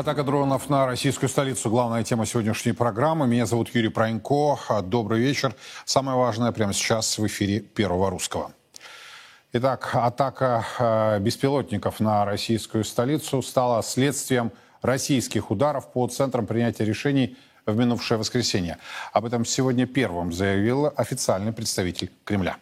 Атака дронов на российскую столицу. Главная тема сегодняшней программы. Меня зовут Юрий Пронько. Добрый вечер. Самое важное прямо сейчас в эфире Первого Русского. Итак, атака беспилотников на российскую столицу стала следствием российских ударов по центрам принятия решений в минувшее воскресенье. Об этом сегодня первым заявил официальный представитель Кремля.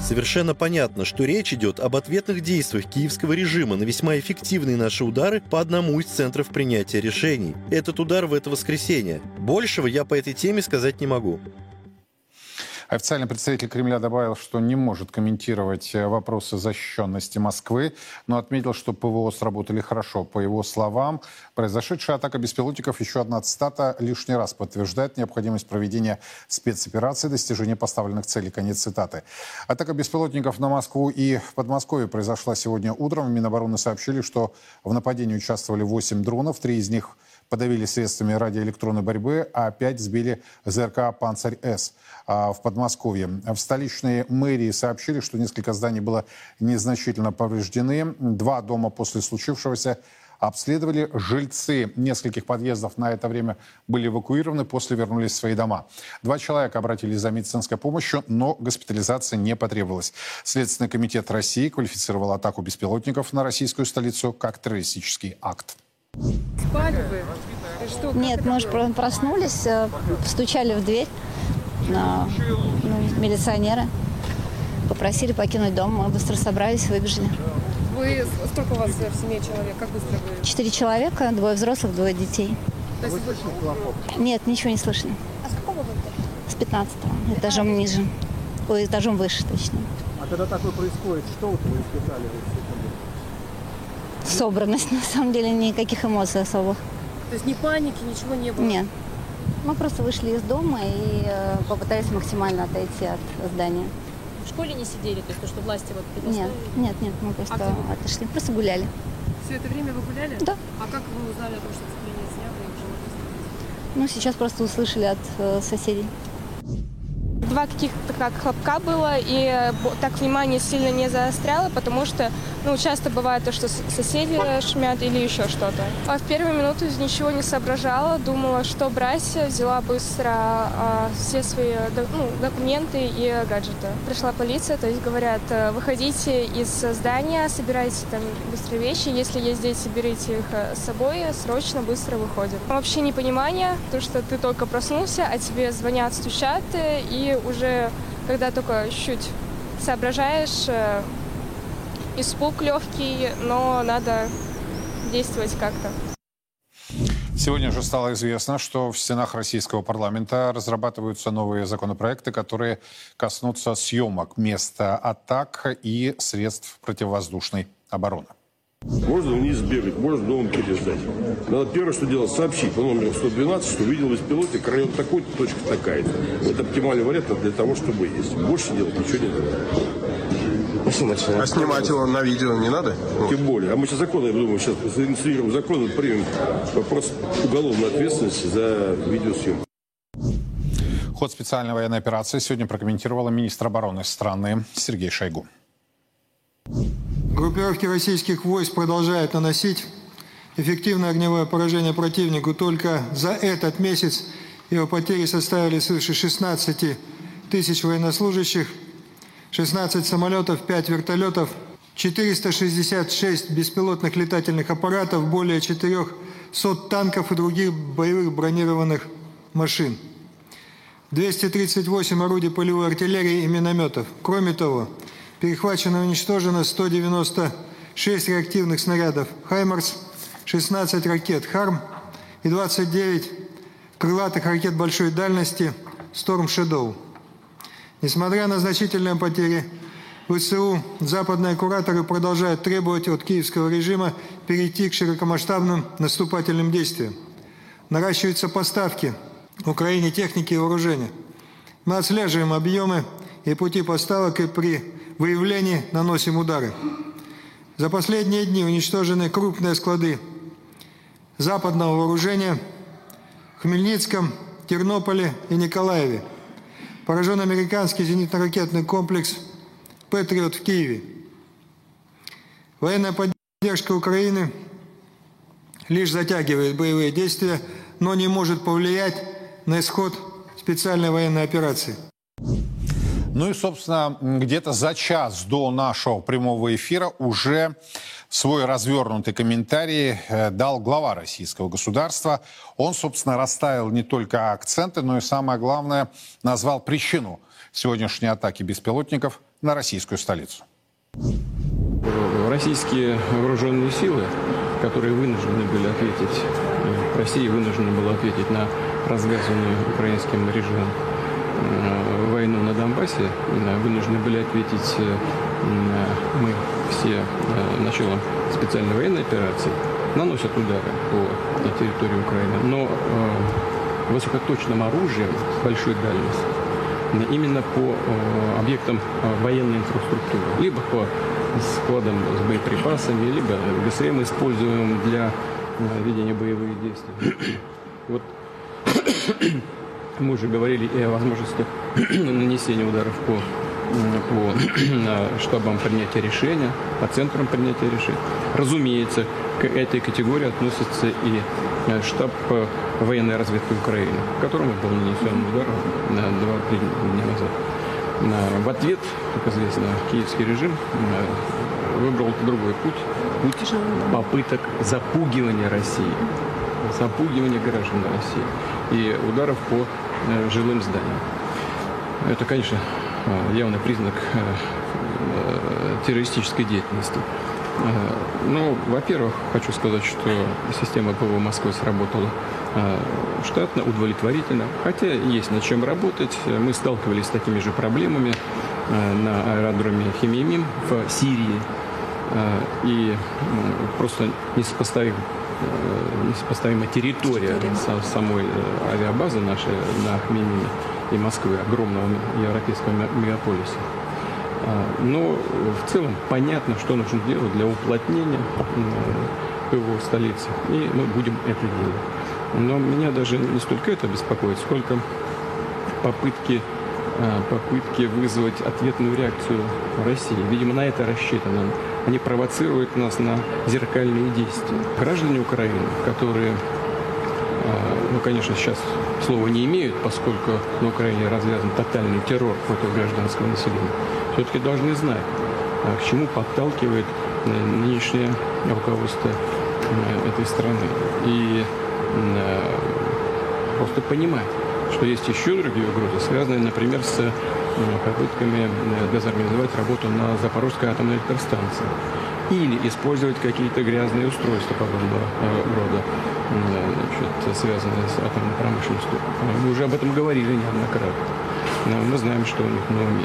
Совершенно понятно, что речь идет об ответных действиях киевского режима на весьма эффективные наши удары по одному из центров принятия решений. Этот удар в это воскресенье. Большего я по этой теме сказать не могу. Официальный представитель Кремля добавил, что не может комментировать вопросы защищенности Москвы, но отметил, что ПВО сработали хорошо. По его словам, произошедшая атака беспилотников, еще одна цитата, лишний раз подтверждает необходимость проведения спецоперации достижения поставленных целей. Конец цитаты. Атака беспилотников на Москву и Подмосковье произошла сегодня утром. В Минобороны сообщили, что в нападении участвовали 8 дронов, 3 из них подавили средствами радиоэлектронной борьбы, а 5 сбили ЗРК «Панцирь-С» в Подмосковье. В столичной мэрии сообщили, что несколько зданий было незначительно повреждены. 2 дома после случившегося обследовали. Жильцы нескольких подъездов на это время были эвакуированы, после вернулись в свои дома. 2 человека обратились за медицинской помощью, но госпитализация не потребовалась. Следственный комитет России квалифицировал атаку беспилотников на российскую столицу как террористический акт. Спали вы? Что, нет, мы же проснулись, стучали в дверь, милиционеры попросили покинуть дом, мы быстро собрались, выбежали. Вы, сколько у вас в семье человек? Как быстро вы? 4 человека, 2 взрослых, 2 детей. То есть... Нет, ничего не слышно. А с какого года? С 15-го, этажом ниже, ой, этажом выше точно. А когда такое происходит, что вот вы испытали? Собранность, на самом деле, никаких эмоций особых. То есть ни паники, ничего не было? Нет. Мы просто вышли из дома и попытались максимально отойти от здания. В школе не сидели? То есть то, что власти вот предоставили? Нет, мы просто отошли, просто гуляли. Все это время вы гуляли? Да. А как вы узнали о том, что цепление снято и уже вот? Ну, сейчас просто услышали от соседей. 2 каких-то как хлопка было, и так внимание сильно не заостряло, потому что, ну, часто бывает то, что соседи шумят или еще что-то. А в первую минуту ничего не соображала, думала, что брать, взяла быстро все свои документы и гаджеты. Пришла полиция, то есть говорят, выходите из здания, собирайте там быстро вещи, если есть дети, берите их с собой, срочно, быстро выходят. Вообще непонимание, то, что ты только проснулся, а тебе звонят, стучат, и уже, когда только чуть соображаешь, испуг легкий, но надо действовать как-то. Сегодня же стало известно, что в стенах российского парламента разрабатываются новые законопроекты, которые коснутся съемок места атак и средств противовоздушной обороны. Можно вниз бегать, можно дом переждать. Надо первое, что делать, сообщить по номеру 112, что видел беспилотник, район такой-то, точка такая-то. Это оптимальный вариант для того, чтобы есть. Больше делать ничего не надо. А снимать его на видео не надо? Тем более. А мы сейчас законы, я думаю, сейчас инициируем законы, примем вопрос уголовной ответственности за видеосъемку. Ход специальной военной операции сегодня прокомментировала министр обороны страны Сергей Шойгу. Группировки российских войск продолжают наносить эффективное огневое поражение противнику. Только за этот месяц его потери составили свыше 16 тысяч военнослужащих, 16 самолетов, 5 вертолетов, 466 беспилотных летательных аппаратов, более 400 танков и других боевых бронированных машин, 238 орудий полевой артиллерии и минометов. Кроме того, перехвачено и уничтожено 196 реактивных снарядов «Хаймарс», 16 ракет «Харм» и 29 крылатых ракет большой дальности «Сторм Шэдоу». Несмотря на значительные потери, ВСУ западные кураторы продолжают требовать от киевского режима перейти к широкомасштабным наступательным действиям. Наращиваются поставки Украине техники и вооружения. Мы отслеживаем объемы и пути поставок и при выявлении наносим удары. За последние дни уничтожены крупные склады западного вооружения в Хмельницком, Тернополе и Николаеве. Поражен американский зенитно-ракетный комплекс «Патриот» в Киеве. Военная поддержка Украины лишь затягивает боевые действия, но не может повлиять на исход специальной военной операции. Ну и, собственно, где-то за час до нашего прямого эфира уже свой развернутый комментарий дал глава российского государства. Он, собственно, расставил не только акценты, но и, самое главное, назвал причину сегодняшней атаки беспилотников на российскую столицу. Российские вооруженные силы, которые вынуждены были ответить, Россия вынуждена была ответить на разгазанную украинским режимом войну на Донбассе, вынуждены были ответить мы все началом специальной военной операции, наносят удары по территории Украины, но высокоточным оружием с большой дальностью именно по объектам военной инфраструктуры, либо по складам с боеприпасами, либо ГСМ, используемым для ведения боевых действий. Вот. Мы уже говорили и о возможности нанесения ударов по штабам принятия решения, по центрам принятия решений. Разумеется, к этой категории относится и штаб военной разведки Украины, которому был нанесен удар 2-3 дня назад. В ответ, как известно, киевский режим выбрал другой путь, путь попыток запугивания России, запугивания граждан России и ударов по жилым зданиям. Это, конечно, явный признак террористической деятельности. Ну, во-первых, хочу сказать, что система ПВО Москвы сработала штатно, удовлетворительно. Хотя есть над чем работать. Мы сталкивались с такими же проблемами на аэродроме Хмеймим в Сирии. И просто несопоставима территория самой авиабазы нашей на Хмеймиме и Москвы, огромного европейского мегаполиса. Но в целом понятно, что нужно делать для уплотнения ПВО столицы, и мы будем это делать. Но меня даже не столько это беспокоит, сколько попытки вызвать ответную реакцию России. Видимо, на это рассчитано. Они провоцируют нас на зеркальные действия. Граждане Украины, которые, ну, конечно, сейчас слова не имеют, поскольку на Украине развязан тотальный террор против гражданского населения, все-таки должны знать, к чему подталкивает нынешнее руководство этой страны. И просто понимать, что есть еще другие угрозы, связанные, например, с попытками дезорганизовать работу на Запорожской атомной электростанции или использовать какие-то грязные устройства подобного рода, значит, связанные с атомной промышленностью. Мы уже об этом говорили неоднократно. Мы знаем, что у них на уме.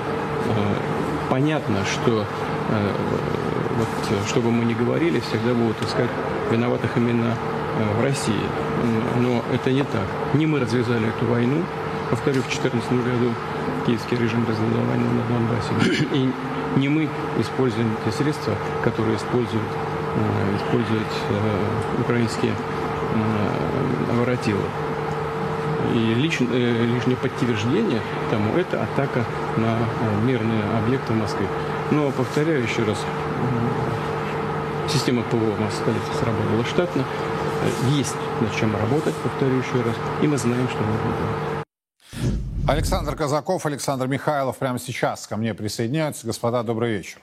Понятно, что, вот, что бы мы ни говорили, всегда будут искать виноватых именно в России. Но это не так. Не мы развязали эту войну. Повторю, в 2014 году киевский режим развязал войну на Донбассе. И не мы используем те средства, которые используют украинские воротилы. И лишнее подтверждение тому – это атака на мирные объекты Москвы. Но, повторяю еще раз, система ПВО в Москве сработала штатно. Есть над чем работать, повторю еще раз, и мы знаем, что нужно делать. Александр Казаков, Александр Михайлов прямо сейчас ко мне присоединяются. Господа, добрый вечер.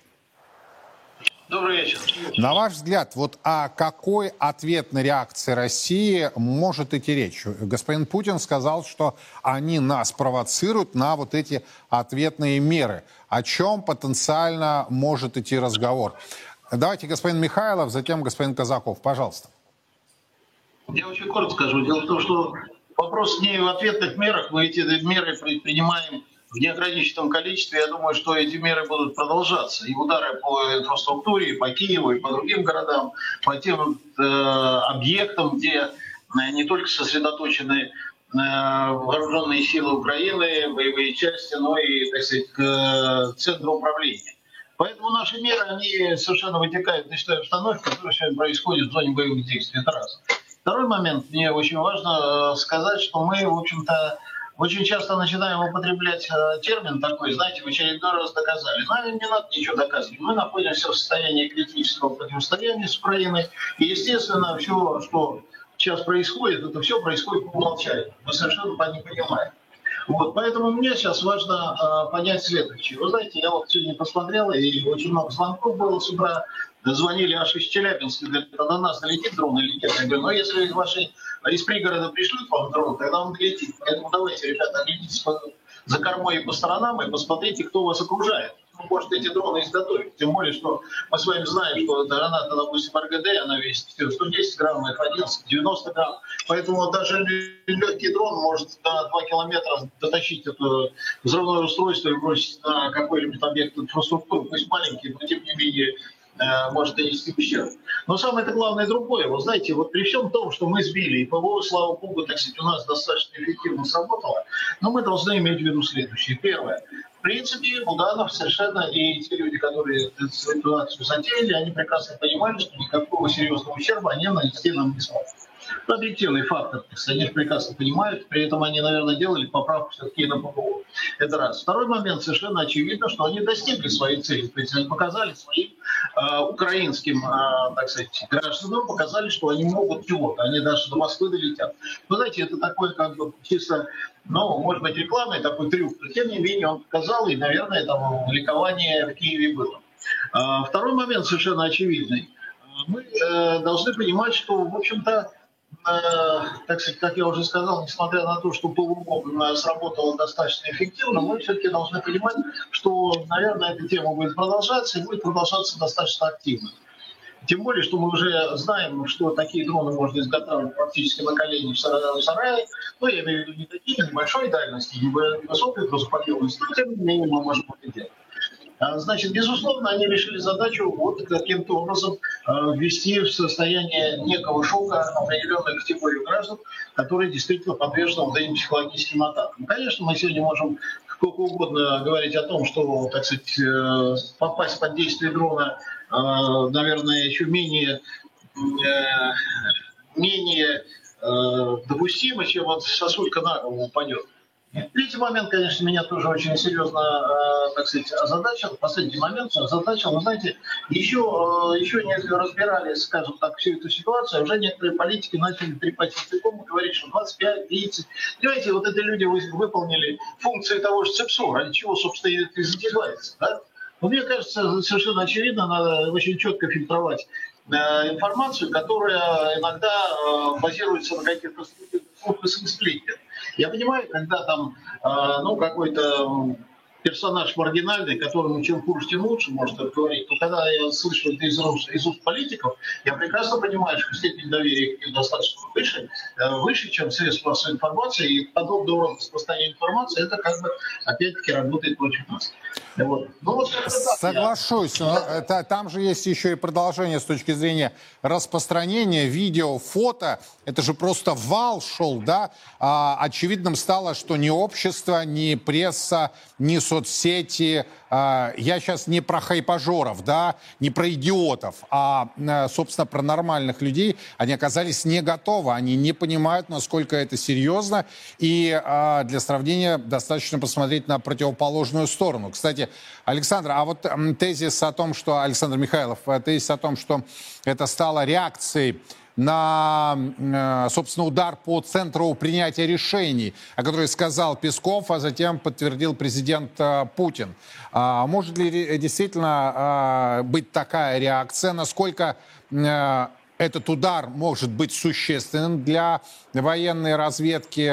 Добрый вечер. На ваш взгляд, вот о какой ответной реакции России может идти речь? Господин Путин сказал, что они нас провоцируют на вот эти ответные меры. О чем потенциально может идти разговор? Давайте господин Михайлов, затем господин Казаков. Пожалуйста. Я очень коротко скажу. Дело в том, что вопрос не в ответных мерах. Мы эти меры предпринимаем в неограниченном количестве. Я думаю, что эти меры будут продолжаться. И удары по инфраструктуре, и по Киеву, и по другим городам, по тем объектам, где не только сосредоточены вооруженные силы Украины, боевые части, но и, так сказать, к центру управления. Поэтому наши меры, они совершенно вытекают из той обстановки, которая сегодня происходит в зоне боевых действий. Это раз. Второй момент, мне очень важно сказать, что мы, в общем-то, Очень часто начинаем употреблять термин такой, знаете, в очередной раз доказали. Нам не надо ничего доказывать. Мы находимся в состоянии критического противостояния с Украиной. И, естественно, все, что сейчас происходит, это все происходит по умолчанию. Мы совершенно не понимаем. Вот, поэтому мне сейчас важно понять следующее. Вы знаете, я вот сегодня посмотрел, и очень много звонков было с утра. Звонили аж из Челябинска, говорят, до нас долетит дрон или нет. Я говорю, ну если ваши из пригорода пришлют вам дрон, тогда он долетит. Поэтому давайте, ребята, оглянитесь за кормой и по сторонам и посмотрите, кто вас окружает. Может, эти дроны изготовить. Тем более, что мы с вами знаем, что граната, допустим, РГД, она весит 110 грамм, их 11, 90 грамм. Поэтому даже легкий дрон может до 2 километра дотащить это взрывное устройство и бросить на какой-нибудь объект инфраструктуры, пусть маленький, но тем не менее может нанести ущерб. Но самое главное другое. Вы знаете, вот при всем том, что мы сбили, и ПВО, слава богу, так сказать, у нас достаточно эффективно сработало, но мы должны иметь в виду следующее. Первое. В принципе, Буданов совершенно и те люди, которые эту ситуацию затеяли, они прекрасно понимали, что никакого серьезного ущерба они нанести нам не смогут. Это объективный фактор, то есть они прекрасно понимают, при этом они, наверное, делали поправку все-таки на ПВО. Это раз. Второй момент, совершенно очевидно, что они достигли своей цели, то есть они показали своим украинским, так сказать, гражданам, показали, что они могут чего-то, они даже до Москвы долетят. Вы знаете, это такое как бы чисто, ну, может быть, рекламный такой трюк, но тем не менее он показал, и, наверное, там ликование в Киеве было. Второй момент совершенно очевидный. Мы должны понимать, что, в общем-то, так сказать, как я уже сказал, несмотря на то, что ПВО сработало достаточно эффективно, мы все-таки должны понимать, что, наверное, эта тема будет продолжаться и будет продолжаться достаточно активно. Тем более, что мы уже знаем, что такие дроны можно изготавливать практически на коленях в сарае. Ну, я имею в виду не такие, небольшой дальности, невысокой грузоподъемности, но тем не менее мы можем это делать. Значит, безусловно, они решили задачу вот каким-то образом ввести в состояние некого шока определенную категорию граждан, которые действительно подвержены вот этим психологическим атакам. Конечно, мы сегодня можем сколько угодно говорить о том, что, так сказать, попасть под действие дрона, наверное, еще менее допустимо, чем вот сосулька на голову упадет. Третий момент, конечно, меня тоже очень серьезно, так сказать, озадачил. Последний момент озадачил. Вы знаете, еще несколько разбирали, скажем так, всю эту ситуацию, уже некоторые политики начали трепать языком и говорить, что 25, 30. Понимаете, вот эти люди выполнили функции того же ЦЕПСО, ради чего, собственно, это и задевается. Да? Но мне кажется, совершенно очевидно, надо очень четко фильтровать информацию, которая иногда базируется на каких-то сплетнях. Я понимаю, когда там ну, какой-то персонаж маргинальный, которому чем хуже, тем лучше, может это говорить, но когда я слышу это из уст политиков, я прекрасно понимаю, что степень доверия к ним достаточно выше, чем средств массовой информации, и подобного распространения информации, это как бы опять-таки работает против нас. Вот. Ну, вот это так. Соглашусь, но это, там же есть еще и продолжение с точки зрения распространения видео, фото, это же просто вал шел, да, очевидным стало, что ни общество, ни пресса, ни соцсети, я сейчас не про хайпажоров, да, не про идиотов, а, собственно, про нормальных людей, они оказались не готовы, они не понимают, насколько это серьезно, и для сравнения достаточно посмотреть на противоположную сторону. Кстати, Александр, а вот тезис о том, что, Александр Михайлов, тезис о том, что это стало реакцией на, собственно, удар по центру принятия решений, о котором сказал Песков, а затем подтвердил президент Путин. Может ли действительно быть такая реакция? Насколько этот удар может быть существенным для военной разведки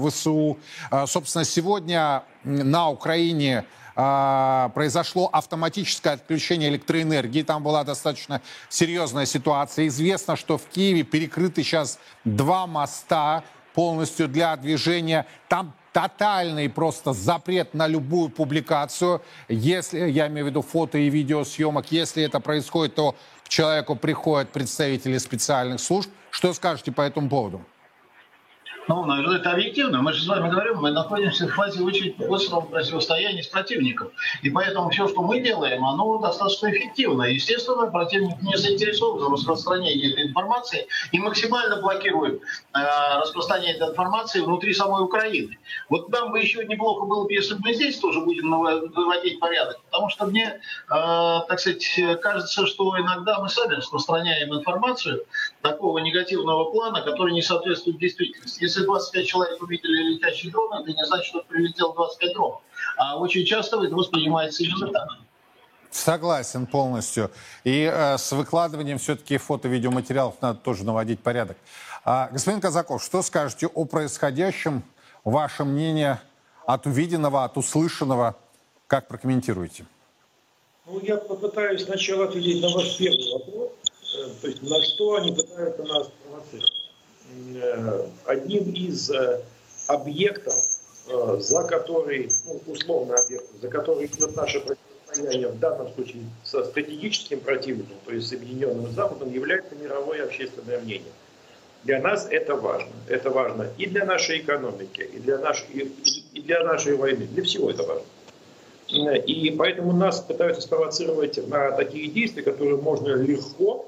ВСУ? Собственно, сегодня на Украине произошло автоматическое отключение электроэнергии. Там была достаточно серьезная ситуация. Известно, что в Киеве перекрыты сейчас 2 моста полностью для движения. Там тотальный просто запрет на любую публикацию. Если, я имею в виду фото и видеосъемок, если это происходит, то к человеку приходят представители специальных служб. Что скажете по этому поводу? Ну, наверное, это объективно. Мы же с вами говорим, мы находимся в фазе очень острого противостояния с противником. И поэтому все, что мы делаем, оно достаточно эффективно. Естественно, противник не заинтересован в распространении этой информации и максимально блокирует распространение этой информации внутри самой Украины. Вот нам бы еще неплохо было бы, если бы мы здесь тоже будем выводить порядок. Потому что мне, так сказать, кажется, что иногда мы сами распространяем информацию такого негативного плана, который не соответствует действительности. Если 25 человек увидели летящий дрон, это не значит, что прилетел 25 дронов. А очень часто это воспринимается именно так. Согласен полностью. И с выкладыванием все-таки фото-видеоматериалов надо тоже наводить порядок. Господин Казаков, что скажете о происходящем? Ваше мнение от увиденного, от услышанного? Как прокомментируете? Ну, я попытаюсь сначала ответить на ваш первый вопрос. То есть на что они пытаются нас провоцировать. Одним из объектов, за который, ну, условно объектов, за который идет наше противостояние, в данном случае со стратегическим противником, то есть с Объединенным Западом, является мировое общественное мнение. Для нас это важно. Это важно и для нашей экономики, и для нашей войны. Для всего это важно. И поэтому нас пытаются спровоцировать на такие действия, которые можно легко,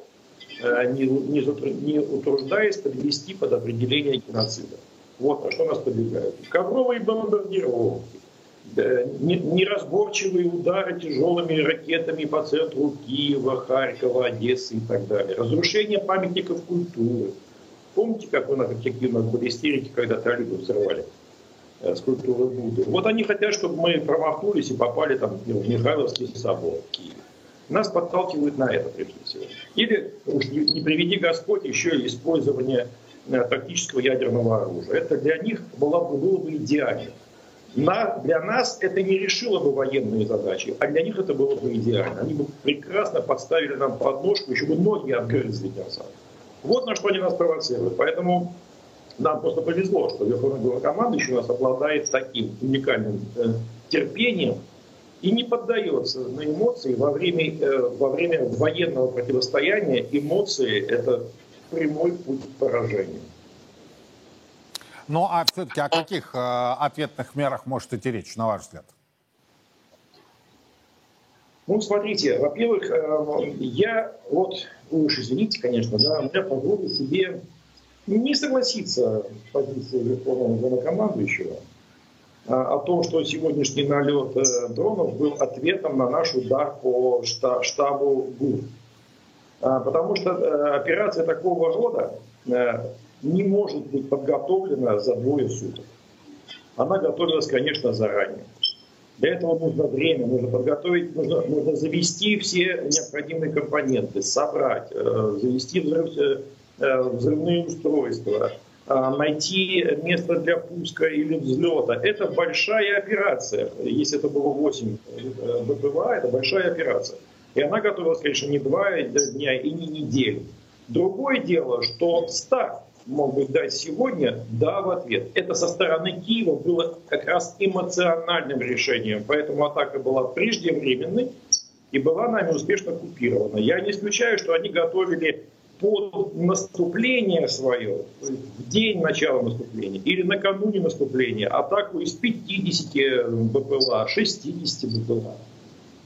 не утруждаясь, подвести под определение геноцида. Вот на что нас подвигают. Ковровые бомбардировки, неразборчивые удары тяжелыми ракетами по центру Киева, Харькова, Одессы и так далее. Разрушение памятников культуры. Помните, как у нас эффективно были истерики, когда талибы взорвали скульптуры Будды? Вот они хотят, чтобы мы промахнулись и попали там в Михайловский собор в Киеве. Нас подталкивают на это, прежде всего. Или, уж не приведи Господь, еще использование тактического ядерного оружия. Это для них было бы идеально. Для нас это не решило бы военные задачи, а для них это было бы идеально. Они бы прекрасно подставили нам подножку, еще бы ноги отгрызли для нас. Вот на что они нас провоцируют. Поэтому нам просто повезло, что Верховный главнокомандующий у нас обладает таким уникальным терпением, и не поддается на эмоции во время военного противостояния. Эмоции – это прямой путь к поражению. Ну а все-таки о каких ответных мерах может идти речь, на ваш взгляд? Ну, смотрите, во-первых, я вот, уж извините, конечно, да, я позволю себе не согласиться с позицией Верховного главнокомандующего о том, что сегодняшний налет дронов был ответом на наш удар по штабу ГУР. Потому что операция такого рода не может быть подготовлена за двое суток. Она готовилась, конечно, заранее. Для этого нужно время, нужно подготовить, нужно завести все необходимые компоненты, собрать, завести взрывные устройства, найти место для пуска или взлета. Это большая операция. Если это было 8 БПЛА, это большая операция. И она готовилась, конечно, не 2 дня и не неделю. Другое дело, что старт мог бы дать сегодня, да, в ответ. Это со стороны Киева было как раз эмоциональным решением. Поэтому атака была преждевременной и была нами успешно купирована. Я не исключаю, что они готовили под наступление свое, в день начала наступления или накануне наступления, атаку из 50 БПЛА, 60 БПЛА.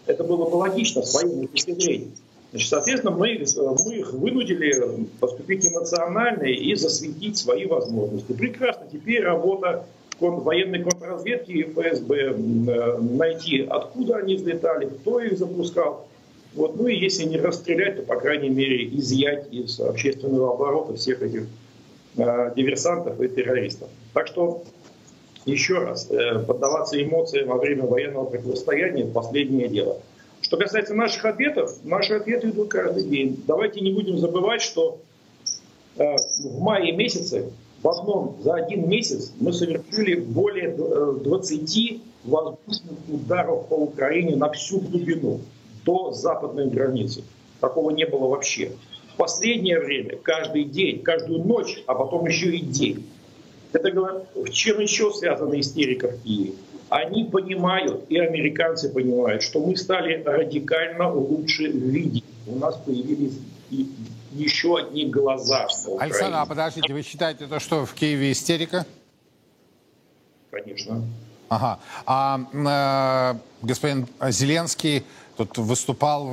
Это было бы логично с военной точки зрения. Значит, соответственно, мы их вынудили поступить эмоционально и засветить свои возможности. Прекрасно, теперь работа военной контрразведки и ФСБ, найти, откуда они взлетали, кто их запускал. Вот, ну и если не расстрелять, то, по крайней мере, изъять из общественного оборота всех этих диверсантов и террористов. Так что, еще раз, поддаваться эмоциям во время военного противостояния – последнее дело. Что касается наших ответов, наши ответы идут каждый день. Давайте не будем забывать, что в мае месяце, в одном, за один месяц, мы совершили более 20 воздушных ударов по Украине на всю глубину. До западной границы. Такого не было вообще. В последнее время, каждый день, каждую ночь, а потом еще и день. Это чем еще связана истерика в Киеве? Они понимают, и американцы понимают, что мы стали радикально лучше видеть. У нас появились еще одни глаза. Александр, а подождите, вы считаете, то, что в Киеве истерика? Конечно. Ага. А господин Зеленский тут выступал,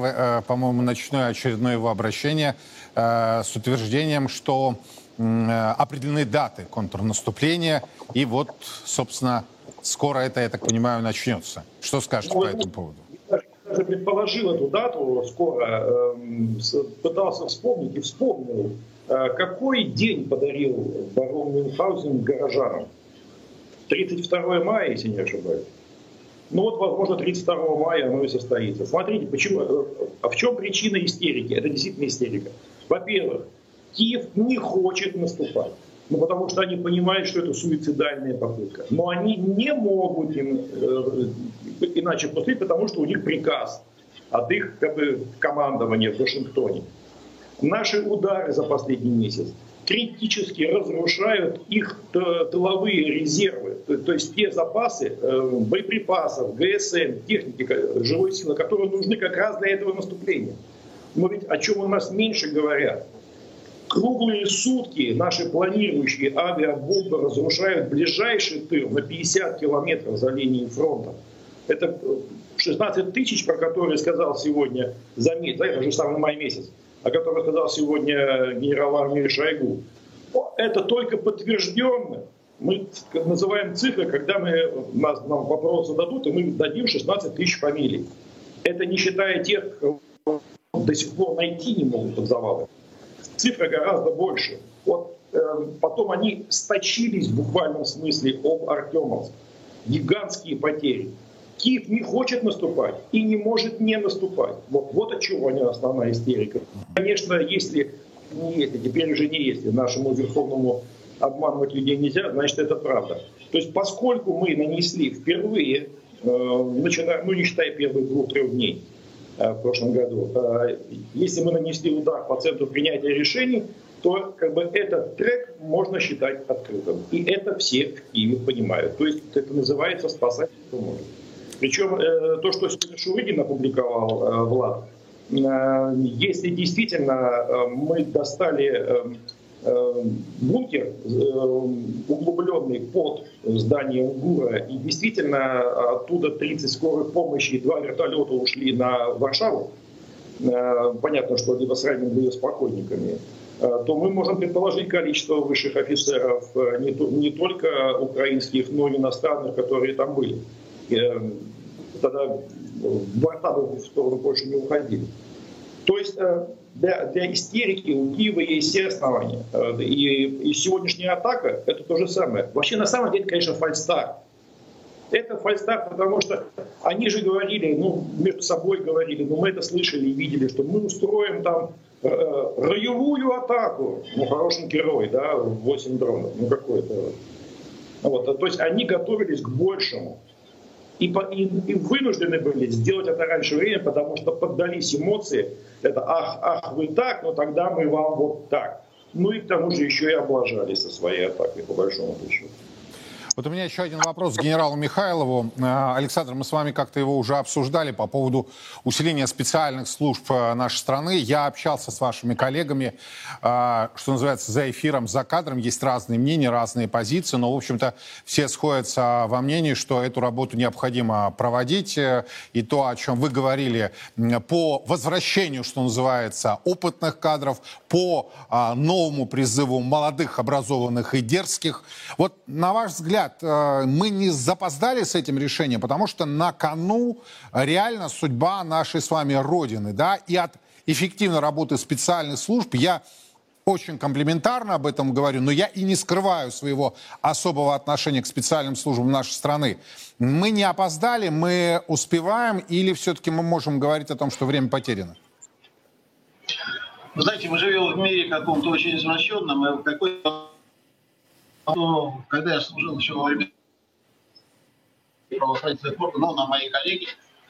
по-моему, ночное очередное его обращение с утверждением, что определены даты контрнаступления, и вот, собственно, скоро это, я так понимаю, начнется. Что скажете по этому поводу? Я даже предположил эту дату, скоро пытался вспомнить и вспомнил, какой день подарил барон Мюнхгаузен горожанам. 32 мая, если не ошибаюсь. Ну вот, возможно, 32 мая оно и состоится. Смотрите, почему, а в чем причина истерики? Это действительно истерика. Во-первых, Киев не хочет наступать, ну, потому что они понимают, что это суицидальная попытка. Но они не могут иначе поступить, потому что у них приказ от их командования в Вашингтоне. Наши удары за последний месяц критически разрушают их тыловые резервы, то есть те запасы боеприпасов, ГСМ, техники, живой силы, которые нужны как раз для этого наступления. Но ведь о чем у нас меньше говорят. Круглые сутки наши планирующие авиабомбы разрушают ближайший тыл на 50 километров за линией фронта. Это 16 тысяч, про которые сказал сегодня, заметил, это же самый май месяц, о котором сказал сегодня генерал армии Шойгу. Это только подтвержденно. Мы называем цифры, когда нам вопрос зададут, и мы дадим 16 тысяч фамилий. Это не считая тех, кто до сих пор найти не могут под завалом. Цифра гораздо больше. Вот, потом они сточились в буквальном смысле об Артемовск. Гигантские потери. Киев не хочет наступать и не может не наступать. Вот от чего они основная истерика. Конечно, если теперь уже не если, нашему верховному обманывать людей нельзя, значит это правда. То есть поскольку мы нанесли впервые, начиная, ну не считая первых 2-3 дней в прошлом году, если мы нанесли удар по центру принятия решений, то как бы этот трек можно считать открытым. И это все в Киеве понимают. То есть это называется «спасать, кто может». Причем то, что сегодня Шуридин опубликовал, Влад, если действительно мы достали бункер, углубленный под здание УГУРа, и действительно оттуда 30 скорых помощи и 2 вертолета ушли на Варшаву, понятно, что либо с ранеными, с покойниками, то мы можем предположить количество высших офицеров, не только украинских, но и иностранных, которые там были. Тогда борта бы в сторону больше не уходили. То есть для истерики у Киева есть все основания. И сегодняшняя атака – это то же самое. Вообще, на самом деле, конечно, фальстарт. Это фальстарт, потому что они же говорили, ну, между собой говорили, ну, мы это слышали и видели, что мы устроим там роевую атаку. Ну, хороший герой, да, 8 дронов, ну, какой-то. Вот. То есть они готовились к большему. И вынуждены были сделать это раньше времени, потому что поддались эмоции. Это ах, вы так, но тогда мы вам вот так. Ну и к тому же еще и облажались со своей атакой, по большому счету. Вот у меня еще один вопрос к генералу Михайлову. Александр, мы с вами как-то его уже обсуждали по поводу усиления специальных служб нашей страны. Я общался с вашими коллегами, что называется, за эфиром, за кадром. Есть разные мнения, разные позиции, но, в общем-то, все сходятся во мнении, что эту работу необходимо проводить. И то, о чем вы говорили, по возвращению, что называется, опытных кадров, по новому призыву молодых, образованных и дерзких. Вот, на ваш взгляд, мы не запоздали с этим решением, потому что на кону реально судьба нашей с вами Родины, да, и от эффективной работы специальных служб я очень комплиментарно об этом говорю, но я и не скрываю своего особого отношения к специальным службам нашей страны. Мы не опоздали, мы успеваем, или все-таки мы можем говорить о том, что время потеряно? Вы знаете, мы живем в мире каком-то очень извращенном, и в какой-то... Но когда я служил еще во время правоохранительных органов, на мои коллеги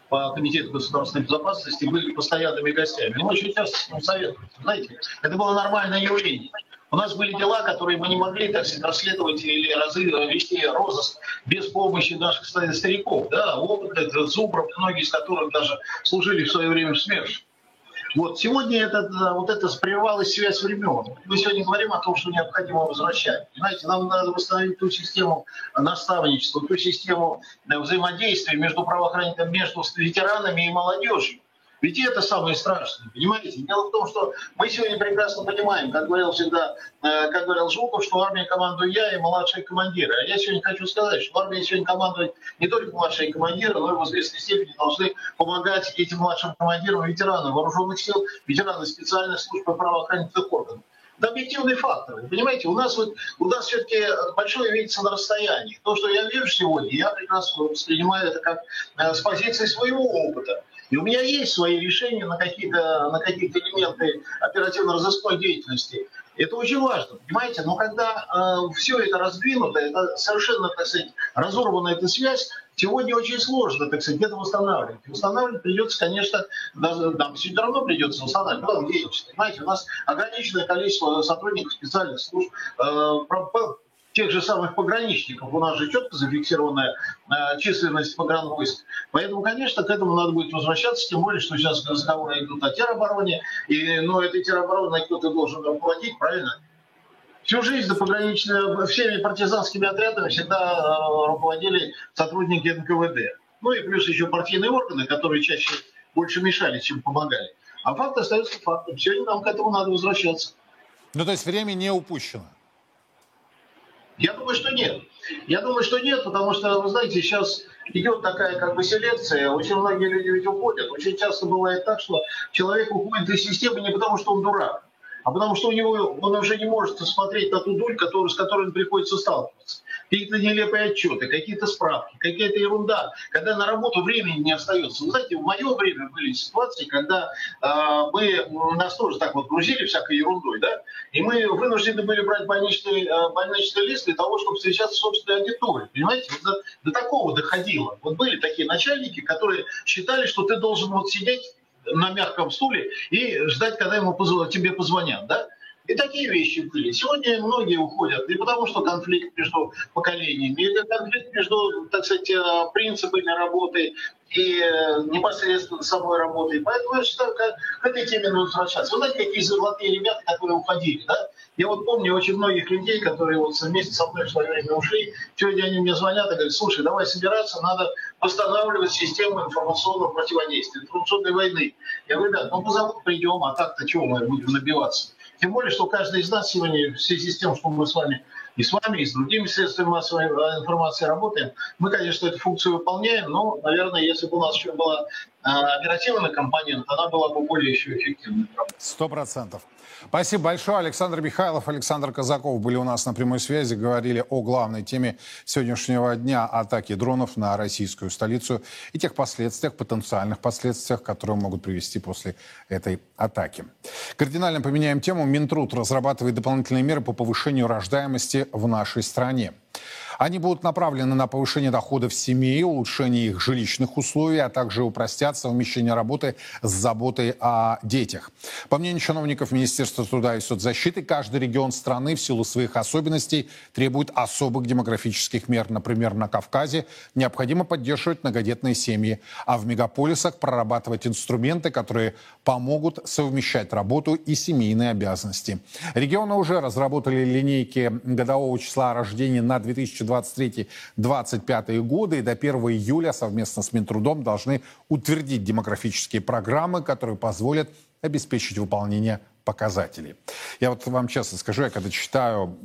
по комитету государственной безопасности были постоянными гостями. Мы очень часто с ним советовали. Знаете, это было нормальное явление. У нас были дела, которые мы не могли, так сказать, расследовать или вести розыск без помощи наших стариков, да, опытных, зубров, многие из которых даже служили в свое время в СМЕРШ. Вот сегодня это прервалась связь времен. Мы сегодня говорим о том, что необходимо возвращать. Понимаете, нам надо восстановить ту систему наставничества, ту систему взаимодействия между правоохранителями, между ветеранами и молодежью. Ведь это самое страшное, понимаете? Дело в том, что мы сегодня прекрасно понимаем, как говорил всегда, как говорил Жуков, что армия командую я и младшие командиры. А я сегодня хочу сказать, что армия сегодня командует не только младшие командиры, но и в известной степени должны помогать этим младшим командирам ветераны вооруженных сил, ветераны специальных служб и правоохранительных органов. Это объективный фактор. Вы понимаете, у нас все-таки большое видится на расстоянии. То, что я вижу сегодня, я прекрасно воспринимаю это как с позиции своего опыта. И у меня есть свои решения на какие-то элементы оперативно-розыскной деятельности. Это очень важно, понимаете? Но когда все это раздвинуто, это совершенно, так сказать, разорвана эта связь, сегодня очень сложно, так сказать, это восстанавливать. Восстанавливать придется, конечно, нам все равно придется восстанавливать. Потом денемся, понимаете? У нас ограниченное количество сотрудников специальных служб, тех же самых пограничников. У нас же четко зафиксированная численность погранвойск. Поэтому, конечно, к этому надо будет возвращаться, тем более, что сейчас разговоры идут о теробороне, но этой теробороной кто-то должен руководить, правильно? Всю жизнь до пограничной, всеми партизанскими отрядами всегда руководили сотрудники НКВД. Ну и плюс еще партийные органы, которые чаще больше мешали, чем помогали. А факт остается фактом. Сегодня нам к этому надо возвращаться. Ну то есть время не упущено? Я думаю, что нет. Я думаю, что нет, потому что, вы знаете, сейчас идет такая как бы селекция, очень многие люди ведь уходят. Очень часто бывает так, что человек уходит из системы не потому, что он дурак, а потому что он уже не может смотреть на ту дурь, с которой приходится сталкиваться. Какие-то нелепые отчеты, какие-то справки, какая-то ерунда, когда на работу времени не остается. Вы знаете, в мое время были ситуации, когда нас тоже так вот грузили всякой ерундой, да, и мы вынуждены были брать больничный лист для того, чтобы встречаться с собственной аудиторией. Понимаете, вот до такого доходило. Вот были такие начальники, которые считали, что ты должен вот сидеть на мягком стуле и ждать, когда тебе позвонят, да? И такие вещи были. Сегодня многие уходят не потому, что конфликт между поколениями, это конфликт между, так сказать, принципами работы и непосредственно самой работой. Поэтому я считаю, к этой теме нужно возвращаться. Вы знаете, какие золотые ребята, которые уходили, да? Я вот помню очень многих людей, которые вот вместе со мной в свое время ушли. Сегодня они мне звонят и говорят: слушай, давай собираться, надо восстанавливать систему информационного противодействия, информационной войны. Я говорю: ребят, мы завод придем, а так-то чего мы будем набиваться? Тем более, что каждый из нас сегодня, в связи с тем, что мы с вами, и с другими средствами массовой информации работаем, мы, конечно, эту функцию выполняем, но, наверное, если бы у нас еще была оперативная компонент, она была бы более еще эффективной. 100%. Спасибо большое. Александр Михайлов, Александр Казаков были у нас на прямой связи, говорили о главной теме сегодняшнего дня — атаки дронов на российскую столицу и тех последствиях, потенциальных последствиях, которые могут привести после этой атаки. Кардинально поменяем тему. Минтруд разрабатывает дополнительные меры по повышению рождаемости в нашей стране. Они будут направлены на повышение доходов семей, улучшение их жилищных условий, а также упростят совмещение работы с заботой о детях. По мнению чиновников Министерства труда и соцзащиты, каждый регион страны в силу своих особенностей требует особых демографических мер. Например, на Кавказе необходимо поддерживать многодетные семьи, а в мегаполисах прорабатывать инструменты, которые помогут совмещать работу и семейные обязанности. Регионы уже разработали линейки годового числа рождения на 2023-2025 годы, и до 1 июля совместно с Минтрудом должны утвердить демографические программы, которые позволят обеспечить выполнение показателей. Я вот вам честно скажу, я когда читаю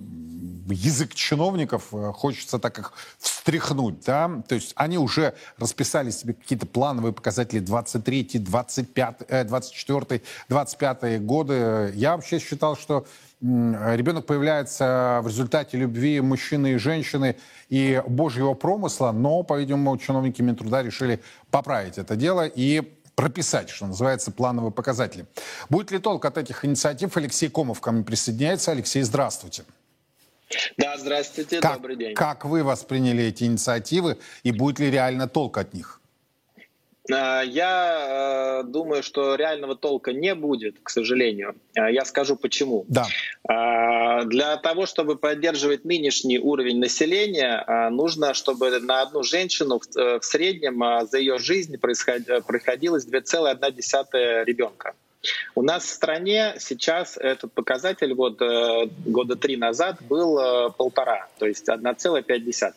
язык чиновников, хочется так их встряхнуть, да, то есть они уже расписали себе какие-то плановые показатели 23-й, 24-й, 25-й годы. Я вообще считал, что ребенок появляется в результате любви мужчины и женщины и Божьего промысла, но, по-видимому, чиновники Минтруда решили поправить это дело и прописать, что называется, плановые показатели. Будет ли толк от этих инициатив? Алексей Комов ко мне присоединяется. Алексей, здравствуйте. Да, здравствуйте, добрый день. Как вы восприняли эти инициативы и будет ли реально толк от них? Я думаю, что реального толка не будет, к сожалению. Я скажу почему. Да. Для того, чтобы поддерживать нынешний уровень населения, нужно, чтобы на одну женщину в среднем за ее жизнь проходилось 2,1 ребенка. У нас в стране сейчас этот показатель вот, года 3 назад был 1,5, то есть 1,5.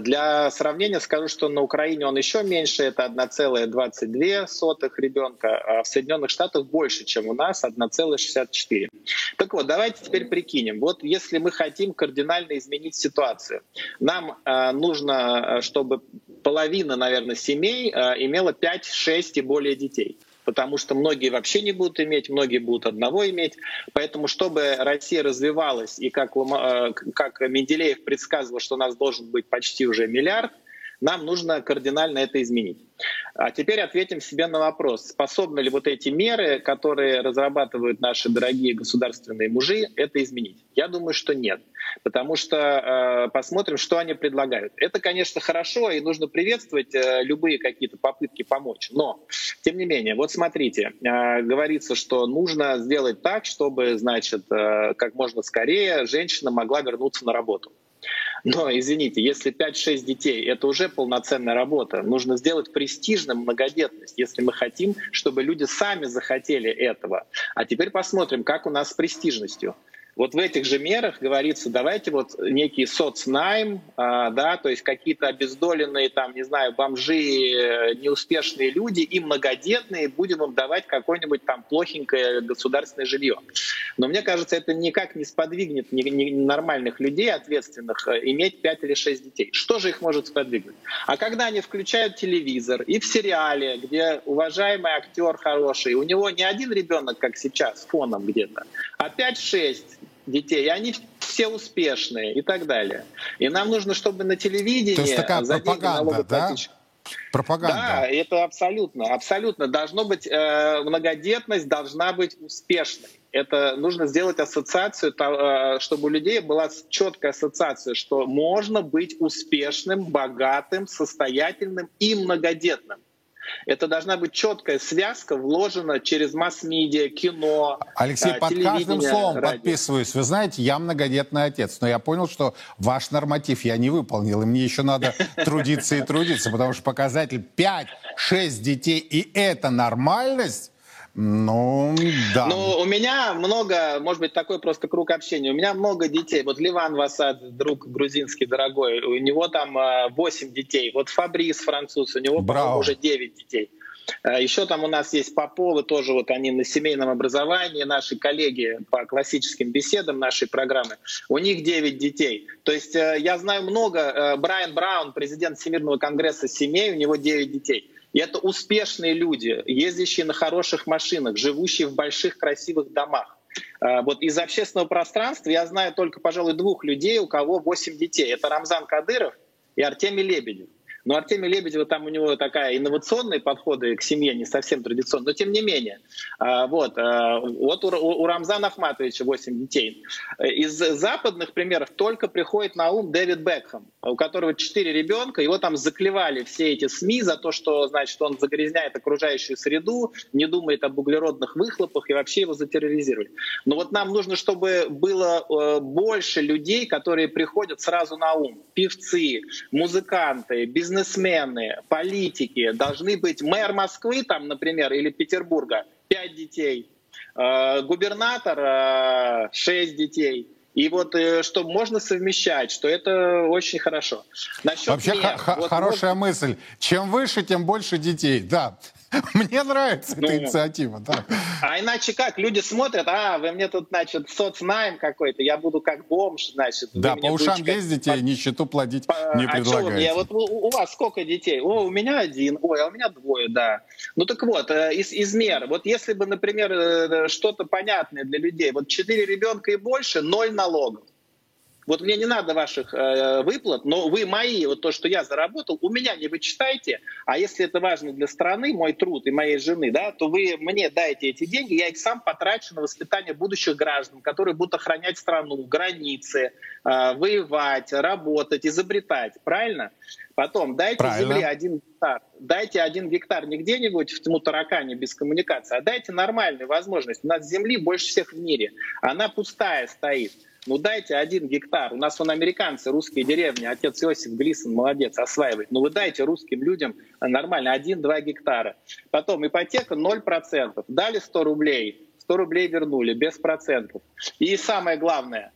Для сравнения скажу, что на Украине он еще меньше, это 1,22 ребенка, а в Соединенных Штатах больше, чем у нас, 1,64. Так вот, давайте теперь прикинем. Вот если мы хотим кардинально изменить ситуацию, нам нужно, чтобы половина, наверное, семей имела 5, 6 и более детей. Потому что многие вообще не будут иметь, многие будут одного иметь. Поэтому, чтобы Россия развивалась, и как Менделеев предсказывал, что у нас должен быть почти уже миллиард, нам нужно кардинально это изменить. А теперь ответим себе на вопрос, способны ли вот эти меры, которые разрабатывают наши дорогие государственные мужи, это изменить? Я думаю, что нет. Потому что посмотрим, что они предлагают. Это, конечно, хорошо, и нужно приветствовать любые какие-то попытки помочь. Но, тем не менее, вот смотрите, говорится, что нужно сделать так, чтобы, значит, как можно скорее женщина могла вернуться на работу. Но, извините, если 5-6 детей, это уже полноценная работа. Нужно сделать престижным многодетность, если мы хотим, чтобы люди сами захотели этого. А теперь посмотрим, как у нас с престижностью. Вот в этих же мерах говорится, давайте вот некий соцнайм, да, то есть какие-то обездоленные, там, не знаю, бомжи, неуспешные люди и многодетные, будем им давать какое-нибудь там плохенькое государственное жилье. Но мне кажется, это никак не сподвигнет нормальных людей, ответственных, иметь 5 или 6 детей. Что же их может сподвигнуть? А когда они включают телевизор и в сериале, где уважаемый актер хороший, у него не один ребенок, как сейчас, фоном где-то, а 5-6 детей, и они все успешные и так далее. И нам нужно, чтобы на телевидении... То есть такая пропаганда, да? Пропаганда. Да, это абсолютно. Абсолютно. Должно быть, многодетность должна быть успешной. Это нужно сделать ассоциацию, чтобы у людей была четкая ассоциация, что можно быть успешным, богатым, состоятельным и многодетным. Это должна быть четкая связка, вложена через масс-медиа, кино, Алексей, телевидение, под каждым словом радио. Подписываюсь. Вы знаете, я многодетный отец, но я понял, что ваш норматив я не выполнил, и мне еще надо трудиться и трудиться, потому что показатель 5-6 детей, и это нормальность? Ну, да. Ну, у меня много, может быть, такой просто круг общения. У меня много детей. Вот Леван Васад, друг грузинский дорогой, у него там 8 детей. Вот Фабрис, француз, у него, по-моему, уже 9 детей. Еще там у нас есть Поповы, тоже вот они на семейном образовании, наши коллеги по классическим беседам нашей программы, у них 9 детей. То есть я знаю много, Брайан Браун, президент Всемирного конгресса семей, у него 9 детей. И это успешные люди, ездящие на хороших машинах, живущие в больших красивых домах. Вот из общественного пространства я знаю только, пожалуй, 2 людей, у кого 8 детей. Это Рамзан Кадыров и Артемий Лебедев. Но Артемий Лебедев, там у него такая инновационные подходы к семье, не совсем традиционные, но тем не менее. Вот у Рамзана Ахматовича 8 детей. Из западных примеров только приходит на ум Дэвид Бэкхэм, у которого 4 ребенка. Его там заклевали все эти СМИ за то, что, значит, он загрязняет окружающую среду, не думает об углеродных выхлопах и вообще его затерроризировали. Но вот нам нужно, чтобы было больше людей, которые приходят сразу на ум. Певцы, музыканты, бизнесмены, политики, должны быть мэр Москвы, там, например, или Петербурга, 5 детей, губернатор 6 детей. И вот что можно совмещать, что это очень хорошо. Насчет вообще мер, хорошая мысль. Чем выше, тем больше детей. Да. Мне нравится эта инициатива. Да. А иначе как? Люди смотрят, вы мне тут, значит, соцнайм какой-то, я буду как бомж, значит. Да, по ушам ездите, нищету плодить не предлагаете. Вот у вас сколько детей? У меня 1, а у меня 2, да. Ну так вот, из мер. Вот если бы, например, что-то понятное для людей, вот 4 ребенка и больше, 0 налогов. Вот мне не надо ваших выплат, но вы мои, вот то, что я заработал, у меня не вычитайте, а если это важно для страны, мой труд и моей жены, да, то вы мне дайте эти деньги, я их сам потрачу на воспитание будущих граждан, которые будут охранять страну, границы, воевать, работать, изобретать, правильно? Потом дайте земли 1 гектар. Дайте 1 гектар не где-нибудь в тьму таракани без коммуникации, а дайте нормальную возможность. У нас земли больше всех в мире. Она пустая стоит. Ну дайте 1 гектар. У нас американцы, русские деревни, отец Иосиф Глисон, молодец, осваивает. Но вы дайте русским людям нормально 1-2 гектара. Потом ипотека 0%. Дали 100 рублей, 100 рублей вернули, без процентов. И самое главное,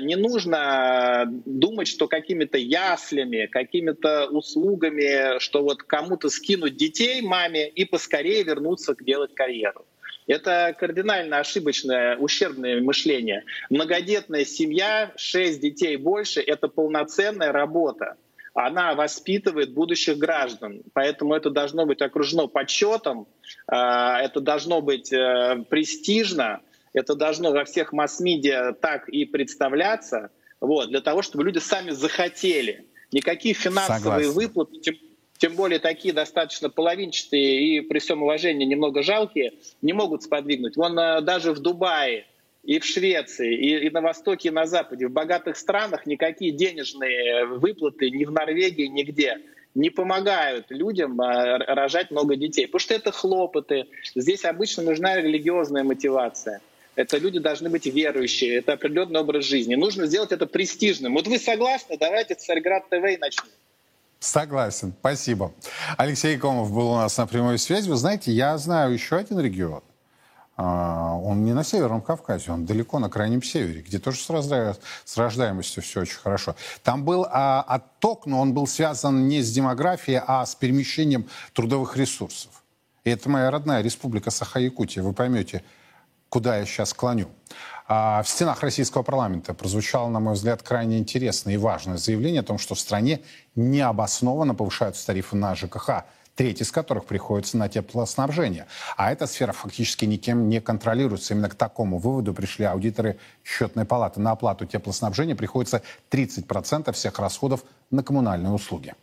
не нужно думать, что какими-то яслями, какими-то услугами, что вот кому-то скинуть детей маме и поскорее вернуться делать карьеру. Это кардинально ошибочное, ущербное мышление. Многодетная семья, 6 детей больше — это полноценная работа. Она воспитывает будущих граждан. Поэтому это должно быть окружено почетом, это должно быть престижно, это должно во всех масс-медиа так и представляться, вот, для того, чтобы люди сами захотели. Никакие финансовые выплаты, тем более такие достаточно половинчатые и при всем уважении немного жалкие, не могут сподвигнуть. Вон даже в Дубае и в Швеции, и на Востоке, и на Западе, в богатых странах никакие денежные выплаты ни в Норвегии, нигде не помогают людям рожать много детей. Потому что это хлопоты. Здесь обычно нужна религиозная мотивация. Это люди должны быть верующие, это определенный образ жизни. Нужно сделать это престижным. Вот вы согласны? Давайте Царьград ТВ и начнем. Согласен, спасибо. Алексей Комов был у нас на прямой связи. Вы знаете, я знаю еще один регион. Он не на Северном Кавказе, он далеко на крайнем севере, где тоже с рождаемостью все очень хорошо. Там был отток, но он был связан не с демографией, а с перемещением трудовых ресурсов. И это моя родная республика Саха-Якутия. Вы поймете, куда я сейчас клоню. В стенах российского парламента прозвучало, на мой взгляд, крайне интересное и важное заявление о том, что в стране необоснованно повышаются тарифы на ЖКХ, треть из которых приходится на теплоснабжение. А эта сфера фактически никем не контролируется. Именно к такому выводу пришли аудиторы Счетной палаты. На оплату теплоснабжения приходится 30% всех расходов на коммунальные услуги.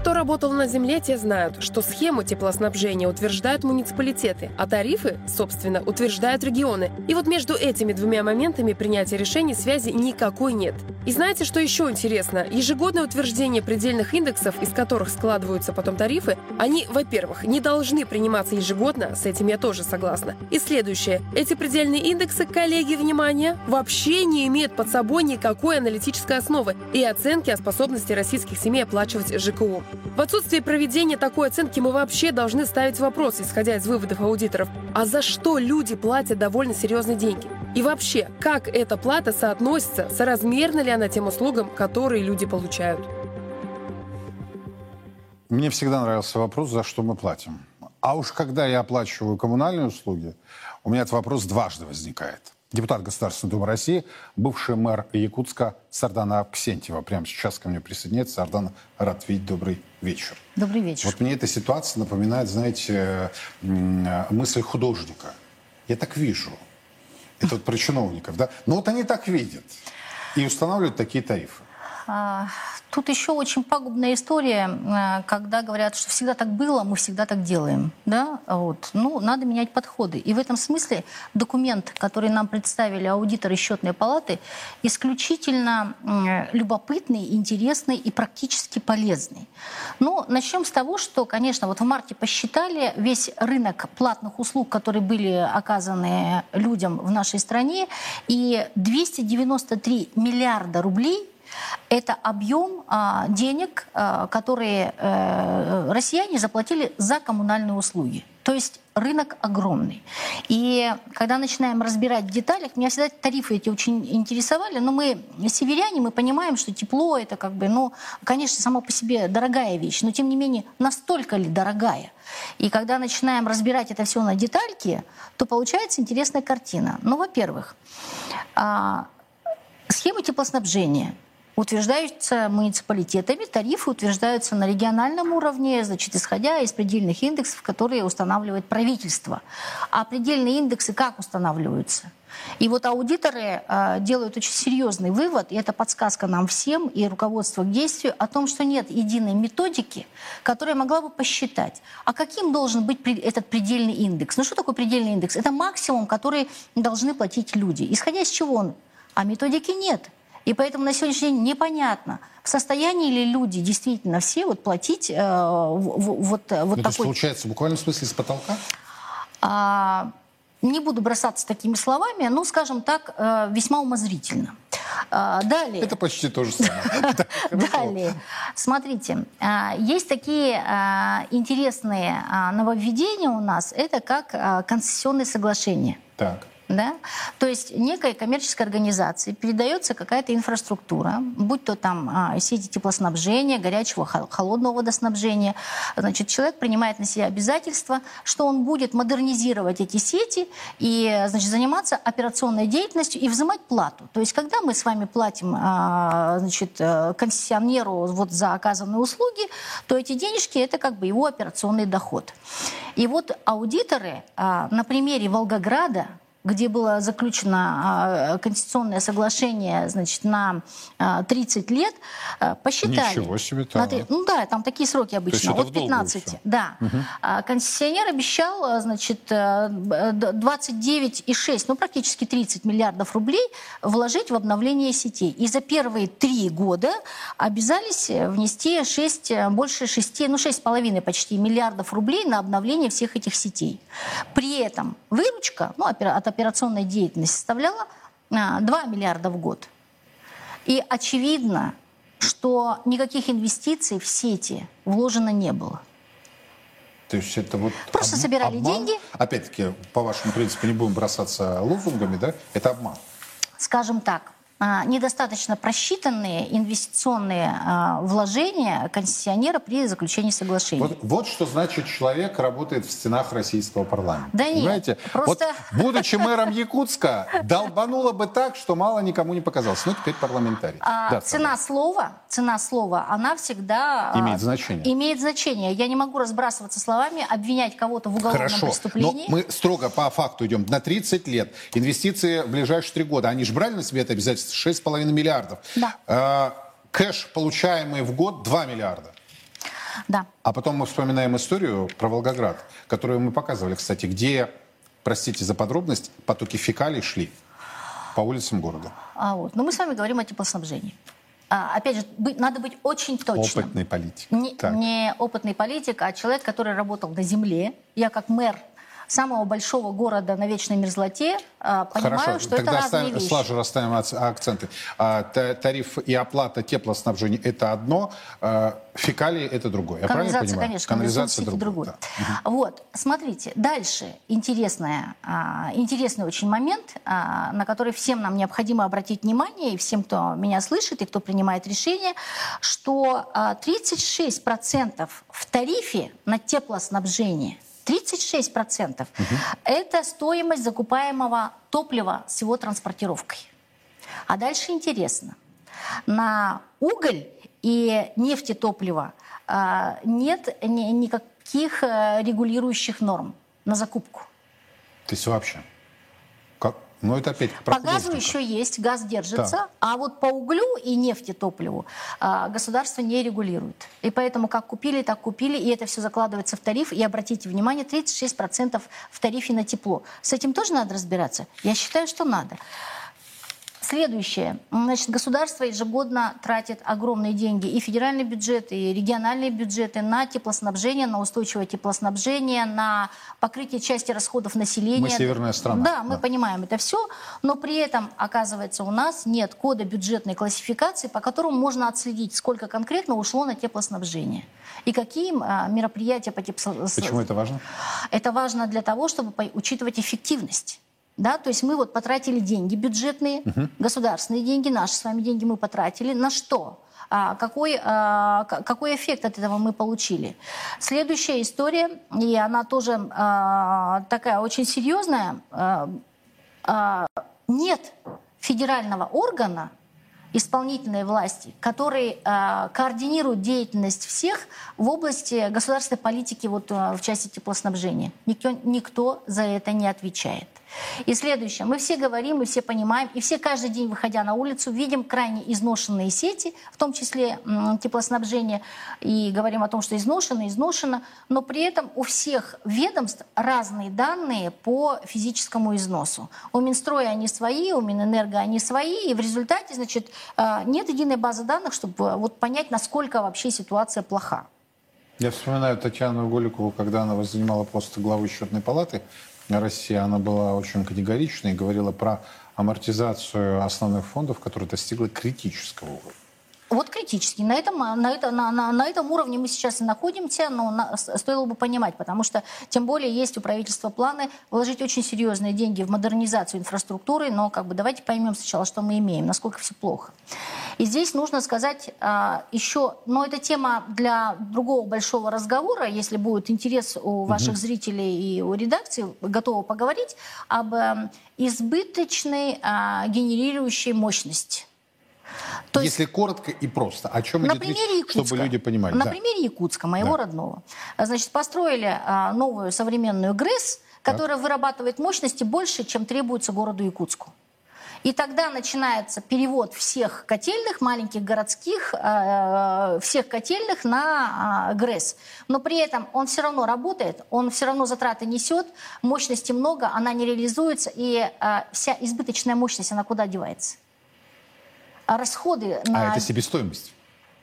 Кто работал на земле, те знают, что схему теплоснабжения утверждают муниципалитеты, а тарифы, собственно, утверждают регионы. И вот между этими двумя моментами принятия решений связи никакой нет. И знаете, что еще интересно? Ежегодное утверждение предельных индексов, из которых складываются потом тарифы, они, во-первых, не должны приниматься ежегодно, с этим я тоже согласна. И следующее. Эти предельные индексы, коллеги, внимание, вообще не имеют под собой никакой аналитической основы и оценки о способности российских семей оплачивать ЖКУ. В отсутствие проведения такой оценки мы вообще должны ставить вопрос, исходя из выводов аудиторов, а за что люди платят довольно серьезные деньги? И вообще, как эта плата соотносится, соразмерна ли она тем услугам, которые люди получают? Мне всегда нравился вопрос, за что мы платим. А уж когда я оплачиваю коммунальные услуги, у меня этот вопрос дважды возникает. Депутат Государственной Думы России, бывший мэр Якутска Сардана Авксентьева. Прямо сейчас ко мне присоединяется. Сардана, рад видеть. Добрый вечер. Добрый вечер. Вот мне эта ситуация напоминает, знаете, мысль художника. Я так вижу. Это вот про чиновников, да? Но вот они так видят и устанавливают такие тарифы. Тут еще очень пагубная история, когда говорят, что всегда так было, мы всегда так делаем. Да? Вот. Ну, надо менять подходы. И в этом смысле документ, который нам представили аудиторы Счетной палаты, исключительно любопытный, интересный и практически полезный. Но начнем с того, что, конечно, вот в марте посчитали весь рынок платных услуг, которые были оказаны людям в нашей стране, и 293 миллиарда рублей. Это объем денег, которые россияне заплатили за коммунальные услуги. То есть рынок огромный. И когда начинаем разбирать в деталях, меня всегда тарифы эти очень интересовали, но мы, северяне, мы понимаем, что тепло это как бы, ну, конечно, само по себе дорогая вещь, но тем не менее, настолько ли дорогая? И когда начинаем разбирать это все на детальки, то получается интересная картина. Ну, во-первых, схема теплоснабжения утверждаются муниципалитетами, тарифы утверждаются на региональном уровне, значит, исходя из предельных индексов, которые устанавливает правительство. А предельные индексы как устанавливаются? И вот аудиторы делают очень серьезный вывод, и это подсказка нам всем и руководству к действию, о том, что нет единой методики, которая могла бы посчитать, а каким должен быть этот предельный индекс. Ну что такое предельный индекс? Это максимум, который должны платить люди. Исходя из чего он? А методики нет. И поэтому на сегодняшний день непонятно, в состоянии ли люди действительно все вот платить вот такой... То есть, получается, буквально в смысле с потолка? не буду бросаться такими словами, но, скажем так, весьма умозрительно. Далее. Это почти то же самое. Далее. Смотрите, есть такие интересные нововведения у нас, это как концессионные соглашения. Так. Да? То есть некой коммерческой организации передается какая-то инфраструктура, будь то там сети теплоснабжения, горячего, холодного водоснабжения. Значит, человек принимает на себя обязательство, что он будет модернизировать эти сети и, значит, заниматься операционной деятельностью и взимать плату. То есть когда мы с вами платим концессионеру вот за оказанные услуги, то эти денежки – это как бы его операционный доход. И вот аудиторы на примере Волгограда, где было заключено конституционное соглашение, значит, на 30 лет, посчитали. Ничего себе, там. Ну да, там такие сроки обычно, от 15. Да. Угу. Концессионер обещал, значит, 29,6, ну практически 30 миллиардов рублей вложить в обновление сетей. И за первые 3 года обязались внести 6,5 почти миллиардов рублей на обновление всех этих сетей. При этом выручка, ну, от операционной деятельности составляла 2 миллиарда в год. И очевидно, что никаких инвестиций в сети вложено не было. То есть это вот просто собирали обман. Деньги. Опять-таки, по вашему принципу, не будем бросаться лозунгами, да? Это обман. Скажем так, недостаточно просчитанные инвестиционные вложения концессионера при заключении соглашения. Вот что значит, человек работает в стенах российского парламента. Да понимаете? Нет, просто... Вот, будучи мэром Якутска, долбануло бы так, что мало никому не показалось. Но теперь парламентарий. Да, цена слова, она всегда... Имеет значение. Имеет значение. Я не могу разбрасываться словами, обвинять кого-то в уголовном преступлении. Хорошо, но мы строго по факту идем. На 30 лет. Инвестиции в ближайшие 3 года. Они же брали на себе это обязательство? 6,5 миллиардов. Да. Кэш, получаемый в год, 2 миллиарда. Да. А потом мы вспоминаем историю про Волгоград, которую мы показывали, кстати, где, простите за подробность, потоки фекалий шли по улицам города. Но мы с вами говорим о теплоснабжении. Опять же, надо быть очень точным. Опытный политик. Не опытный политик, а человек, который работал на земле. Я как мэр самого большого города на вечной мерзлоте, понимаю, хорошо, что тогда это разные вещи. Слажу, расставим акценты. Тариф и оплата теплоснабжения – это одно, фекалии – это другое. Я правильно понимаю? Конечно, канализация другое. Да. Вот, смотрите, дальше интересный очень момент, на который всем нам необходимо обратить внимание, и всем, кто меня слышит, и кто принимает решение, что 36% в тарифе на теплоснабжение, 36% это стоимость закупаемого топлива с его транспортировкой. А дальше интересно. На уголь и нефтетопливо нет никаких регулирующих норм на закупку. То есть вообще? Как? Ну, это опять по газу еще есть, газ держится, да. А вот по углю и нефтетопливу государство не регулирует. И поэтому как купили, так купили, и это все закладывается в тариф. И обратите внимание, 36% в тарифе на тепло. С этим тоже надо разбираться? Я считаю, что надо. Следующее. Значит, государство ежегодно тратит огромные деньги, и федеральный бюджет, и региональные бюджеты, на теплоснабжение, на устойчивое теплоснабжение, на покрытие части расходов населения. Мы северная страна. Да, мы понимаем это все, но при этом, оказывается, у нас нет кода бюджетной классификации, по которому можно отследить, сколько конкретно ушло на теплоснабжение. И какие мероприятия по теплоснабжению. Почему это важно? Это важно для того, чтобы учитывать эффективность. Да, то есть мы вот потратили деньги бюджетные, государственные деньги, наши с вами деньги мы потратили. На что? Какой эффект от этого мы получили? Следующая история, и она тоже такая очень серьезная. Нет федерального органа исполнительной власти, который координирует деятельность всех в области государственной политики вот, в части теплоснабжения. Никто за это не отвечает. И следующее. Мы все говорим, мы все понимаем, и все каждый день, выходя на улицу, видим крайне изношенные сети, в том числе теплоснабжение, и говорим о том, что изношено, но при этом у всех ведомств разные данные по физическому износу. У Минстроя они свои, у Минэнерго они свои, и в результате, значит, нет единой базы данных, чтобы вот понять, насколько вообще ситуация плоха. Я вспоминаю Татьяну Голикову, когда она занимала пост главы счетной палаты. Россия, она была очень категоричной и говорила про амортизацию основных фондов, которая достигла критического уровня. Вот критически. На этом уровне мы сейчас и находимся, но стоило бы понимать, потому что тем более есть у правительства планы вложить очень серьезные деньги в модернизацию инфраструктуры, но как бы давайте поймем сначала, что мы имеем, насколько все плохо. И здесь нужно сказать еще, но это тема для другого большого разговора, если будет интерес у ваших зрителей и у редакции, готовы поговорить об избыточной генерирующей мощности. То Если есть, коротко и просто, о чем идет речь, чтобы люди понимали. На примере Якутска, моего родного. Значит, построили новую современную ГРЭС, которая вырабатывает мощности больше, чем требуется городу Якутску. И тогда начинается перевод всех котельных, маленьких городских, всех котельных на ГРЭС. Но при этом он все равно работает, он все равно затраты несет, мощности много, она не реализуется, и вся избыточная мощность, она куда девается? Расходы на... А это себестоимость?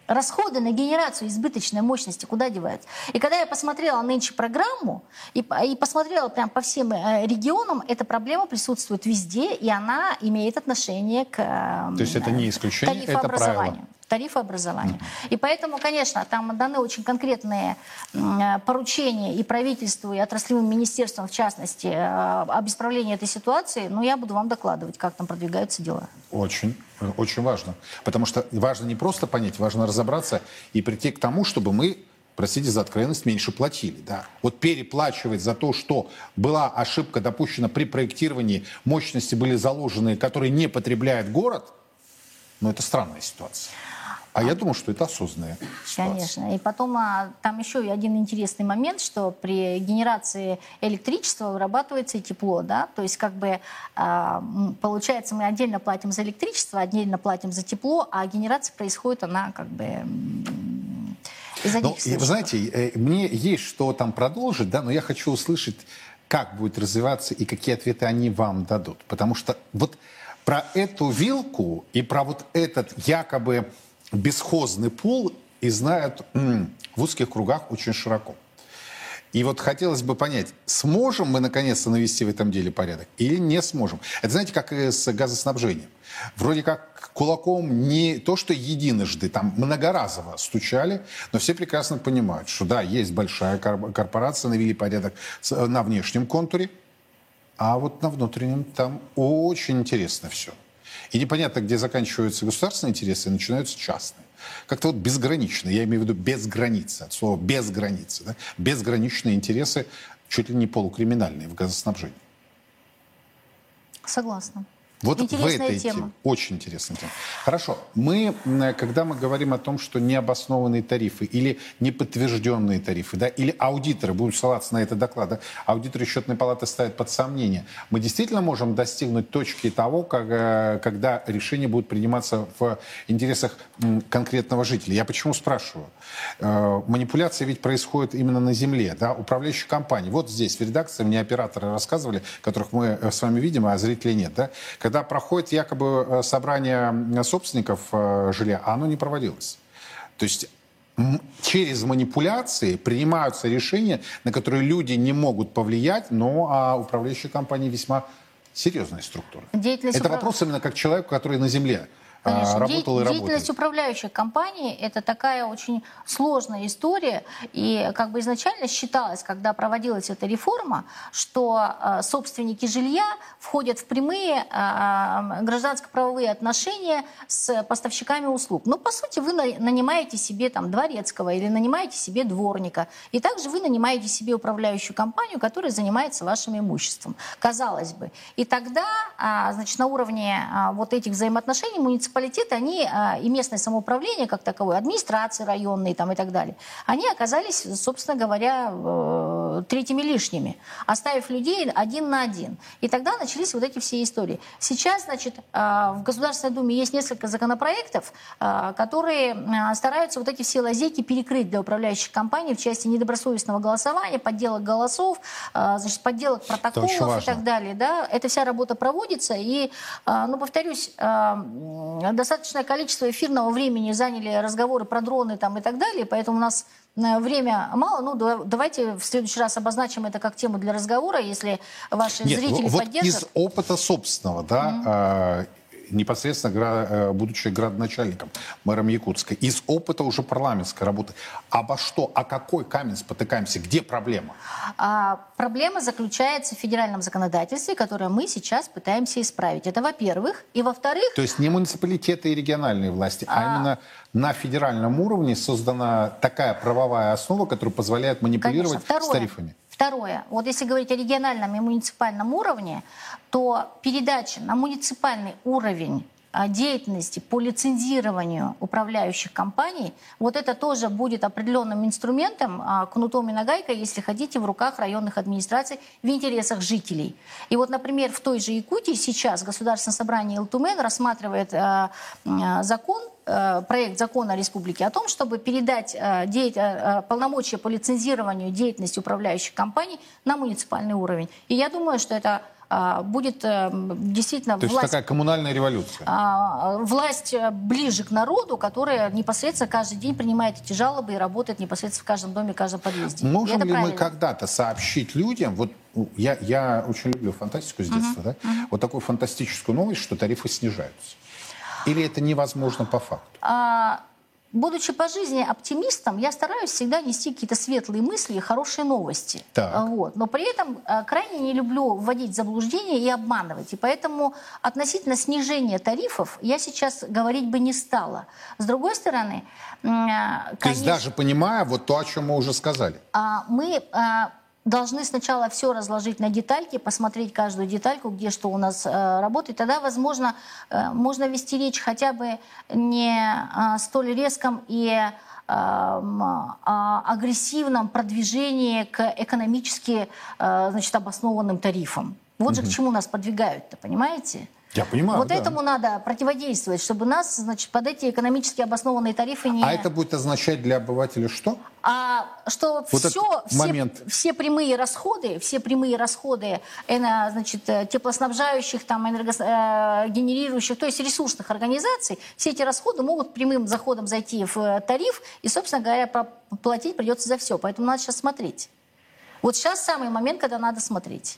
Расходы на генерацию избыточной мощности куда деваются? И когда я посмотрела нынче программу, и посмотрела прям по всем регионам, эта проблема присутствует везде, и она имеет отношение к тарифообразованию. То есть это не исключение, это правило. Тарифообразования. И поэтому, конечно, там даны очень конкретные поручения и правительству, и отраслевым министерствам, в частности, об исправлении этой ситуации. Но я буду вам докладывать, как там продвигаются дела. Очень, очень важно. Потому что важно не просто понять, важно разобраться и прийти к тому, чтобы мы, простите за откровенность, меньше платили. Да? Вот переплачивать за то, что была ошибка допущена при проектировании, мощности были заложены, которые не потребляет город, но это странная ситуация. А я думаю, что это осознанная ситуация. Конечно. И потом там еще один интересный момент, что при генерации электричества вырабатывается и тепло, да? То есть как бы получается, мы отдельно платим за электричество, отдельно платим за тепло, а генерация происходит, она как бы из одних случаев. Вы знаете, мне есть что там продолжить, да? Но я хочу услышать, как будет развиваться и какие ответы они вам дадут. Потому что вот про эту вилку и про вот этот якобы бесхозный пол и знают в узких кругах очень широко. И вот хотелось бы понять, сможем мы наконец-то навести в этом деле порядок или не сможем. Это знаете, как и с газоснабжением. Вроде как кулаком не то, что единожды, там многоразово стучали, но все прекрасно понимают, что да, есть большая корпорация, навели порядок на внешнем контуре, а вот на внутреннем там очень интересно все. И непонятно, где заканчиваются государственные интересы и начинаются частные. Как-то вот безгранично, я имею в виду без границы, от слова без границы. Да? Безграничные интересы, чуть ли не полукриминальные в газоснабжении. Согласна. Вот интересная в этой теме. Очень интересная тема. Хорошо. Мы, когда мы говорим о том, что необоснованные тарифы или неподтвержденные тарифы, да, или аудиторы, будут ссылаться на это доклад, да, аудиторы Счетной палаты ставят под сомнение, мы действительно можем достигнуть точки того, когда решения будут приниматься в интересах конкретного жителя. Я почему спрашиваю? Манипуляции ведь происходят именно на земле, да, управляющие компании. Вот здесь в редакции мне операторы рассказывали, которых мы с вами видим, а зрителей нет, да, когда проходит якобы собрание собственников жилья, а оно не проводилось. То есть через манипуляции принимаются решения, на которые люди не могут повлиять, но управляющие компании весьма серьезные структуры. Это вопрос именно как человеку, который на земле. Конечно, деятельность управляющей компании – это такая очень сложная история. И как бы изначально считалось, когда проводилась эта реформа, что собственники жилья входят в прямые гражданско-правовые отношения с поставщиками услуг. Но, по сути, вы нанимаете себе там дворецкого или нанимаете себе дворника. И также вы нанимаете себе управляющую компанию, которая занимается вашим имуществом. Казалось бы. И тогда, значит, на уровне вот этих взаимоотношений муниципальных муниципалитеты, они и местное самоуправление как таковое, администрации районные там и так далее, они оказались, собственно говоря, третьими лишними, оставив людей один на один. И тогда начались вот эти все истории. Сейчас, значит, в Государственной Думе есть несколько законопроектов, которые стараются вот эти все лазейки перекрыть для управляющих компаний в части недобросовестного голосования, подделок голосов, значит, подделок протоколов и так далее. Да? Эта вся работа проводится. И, ну, повторюсь, достаточное количество эфирного времени заняли разговоры про дроны там и так далее, поэтому у нас Время мало, ну давайте в следующий раз обозначим это как тему для разговора, если ваши зрители вот поддержат. Из опыта собственного, да, непосредственно будучи градоначальником, мэром Якутска, из опыта уже парламентской работы, обо что, о какой камень спотыкаемся, где проблема? Проблема заключается в федеральном законодательстве, которое мы сейчас пытаемся исправить. Это во-первых. И во-вторых... То есть не муниципалитеты и региональные власти, а именно на федеральном уровне создана такая правовая основа, которая позволяет манипулировать с тарифами. Второе. Вот если говорить о региональном и муниципальном уровне, то передача на муниципальный уровень деятельности по лицензированию управляющих компаний, вот это тоже будет определенным инструментом, кнутом и нагайкой, если хотите, в руках районных администраций в интересах жителей. И вот, например, в той же Якутии сейчас Государственное собрание Ил Тумэн рассматривает проект закона республики о том, чтобы передать полномочия по лицензированию деятельности управляющих компаний на муниципальный уровень. И я думаю, что это будет действительно... То есть такая коммунальная революция. Власть ближе к народу, которая непосредственно каждый день принимает эти жалобы и работает непосредственно в каждом доме, в каждом подъезде. Можем ли мы когда-то сообщить людям... Вот я очень люблю фантастику с детства, да? Вот такую фантастическую новость, что тарифы снижаются. Или это невозможно по факту? Будучи по жизни оптимистом, я стараюсь всегда нести какие-то светлые мысли и хорошие новости. Вот. Но при этом крайне не люблю вводить в заблуждение и обманывать. И поэтому относительно снижения тарифов я сейчас говорить бы не стала. С другой стороны... То есть даже понимая вот то, о чем мы уже сказали? Мы... должны сначала все разложить на детальки, посмотреть каждую детальку, где что у нас работает. Тогда, возможно, можно вести речь хотя бы не столь резком и агрессивном продвижении к экономически обоснованным тарифам. Вот же к чему нас подвигают-то, понимаете? Я понимаю, вот этому надо противодействовать, чтобы нас, под эти экономически обоснованные тарифы не... А это будет означать для обывателя что? Что вот все прямые расходы теплоснабжающих, энергогенерирующих, то есть ресурсных организаций, все эти расходы могут прямым заходом зайти в тариф, и, собственно говоря, платить придется за все. Поэтому надо сейчас смотреть. Вот сейчас самый момент, когда надо смотреть.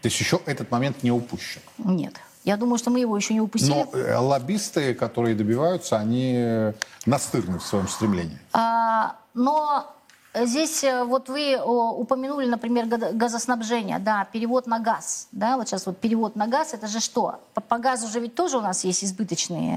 То есть еще этот момент не упущен? Нет. Я думаю, что мы его еще не упустили. Но лоббисты, которые добиваются, они настырны в своем стремлении. Но здесь вот вы упомянули, например, газоснабжение, да, перевод на газ. Да, вот сейчас вот перевод на газ, это же что? По газу же ведь тоже у нас есть избыточные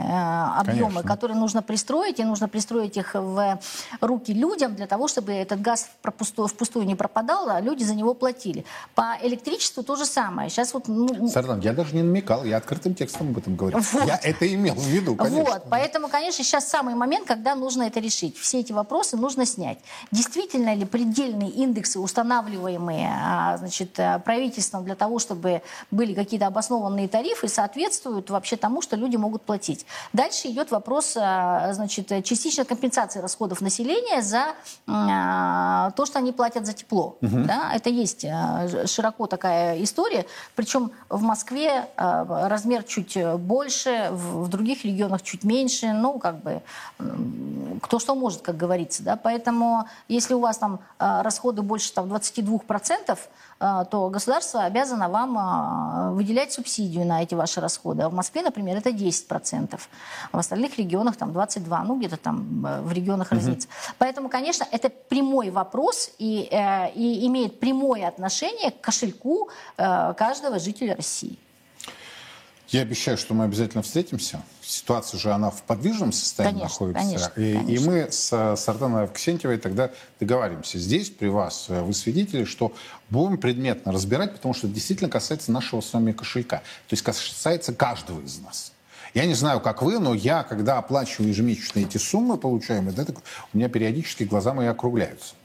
объемы, конечно, которые нужно пристроить, и нужно пристроить их в руки людям для того, чтобы этот газ впустую не пропадал, а люди за него платили. По электричеству то же самое. Сейчас вот... Сардана, я даже не намекал, я открытым текстом об этом говорил. Вот. Я это имел в виду, конечно. Вот, поэтому, конечно, сейчас самый момент, когда нужно это решить. Все эти вопросы нужно снять. Действительно ли предельные индексы, устанавливаемые правительством для того, чтобы были какие-то обоснованные тарифы, соответствуют вообще тому, что люди могут платить. Дальше идет вопрос частичной компенсации расходов населения за то, что они платят за тепло. Да? Это есть широко такая история. Причем в Москве размер чуть больше, в других регионах чуть меньше. Ну, как бы, кто что может, как говорится. Да? Поэтому... Если у вас там расходы больше 22%, то государство обязано вам выделять субсидию на эти ваши расходы. А в Москве, например, это 10%. А в остальных регионах там 22%. Ну, где-то там в регионах разница. Поэтому, конечно, это прямой вопрос и имеет прямое отношение к кошельку каждого жителя России. Я обещаю, что мы обязательно встретимся. Ситуация же, она в подвижном состоянии находится. Конечно. И мы с Сарданой Авксентьевой тогда договоримся здесь, при вас, вы свидетели, что будем предметно разбирать, потому что это действительно касается нашего с вами кошелька. То есть касается каждого из нас. Я не знаю, как вы, но я, когда оплачиваю ежемесячно эти суммы, получаемые, да, у меня периодически глаза мои округляются.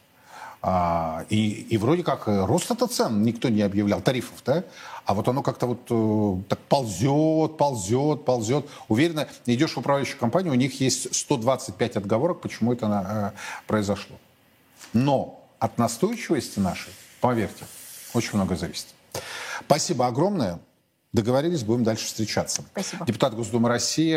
И вроде как рост-то цен никто не объявлял, тарифов, да? А вот оно как-то вот так ползет. Уверенно, идешь в управляющую компанию, у них есть 125 отговорок, почему это произошло. Но от настойчивости нашей, поверьте, очень много зависит. Спасибо огромное. Договорились, будем дальше встречаться. Спасибо. Депутат Госдумы России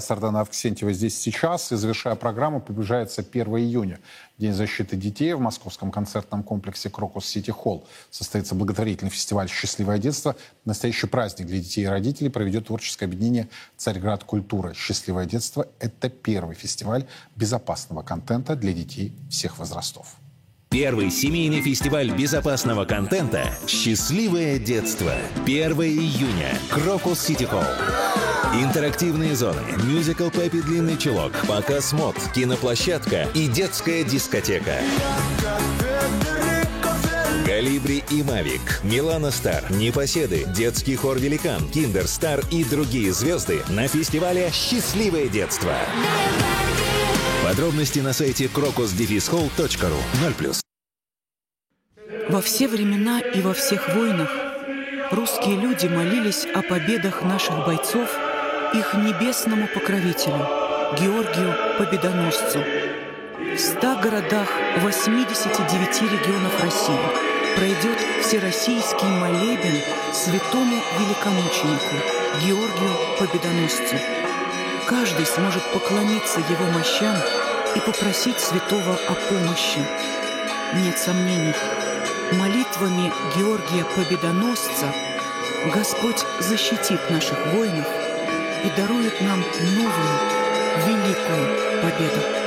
Сардана Авксентьева здесь сейчас. И, завершая программу, приближается 1 июня. День защиты детей в московском концертном комплексе «Крокус Сити Холл». Состоится благотворительный фестиваль «Счастливое детство». Настоящий праздник для детей и родителей проведет творческое объединение «Царьград культура». «Счастливое детство» — это первый фестиваль безопасного контента для детей всех возрастов. Первый семейный фестиваль безопасного контента «Счастливое детство». 1 июня. Крокус Сити Холл. Интерактивные зоны, мюзикл «Пеппи Длинный Чулок», показ мод, киноплощадка и детская дискотека. «Колибри» и «Мавик», «Милана Стар», «Непоседы», «Детский хор Великан», «Киндер Стар» и другие звезды на фестивале «Счастливое детство». Подробности на сайте crocus-hall.ru. 0+. Во все времена и во всех войнах русские люди молились о победах наших бойцов их небесному покровителю, Георгию Победоносцу. В 100 городах 89 регионов России пройдет всероссийский молебен святому великомученику Георгию Победоносцу. Каждый сможет поклониться его мощам и попросить святого о помощи. Нет сомнений, молитвами Георгия Победоносца Господь защитит наших воинов и дарует нам новую, великую победу.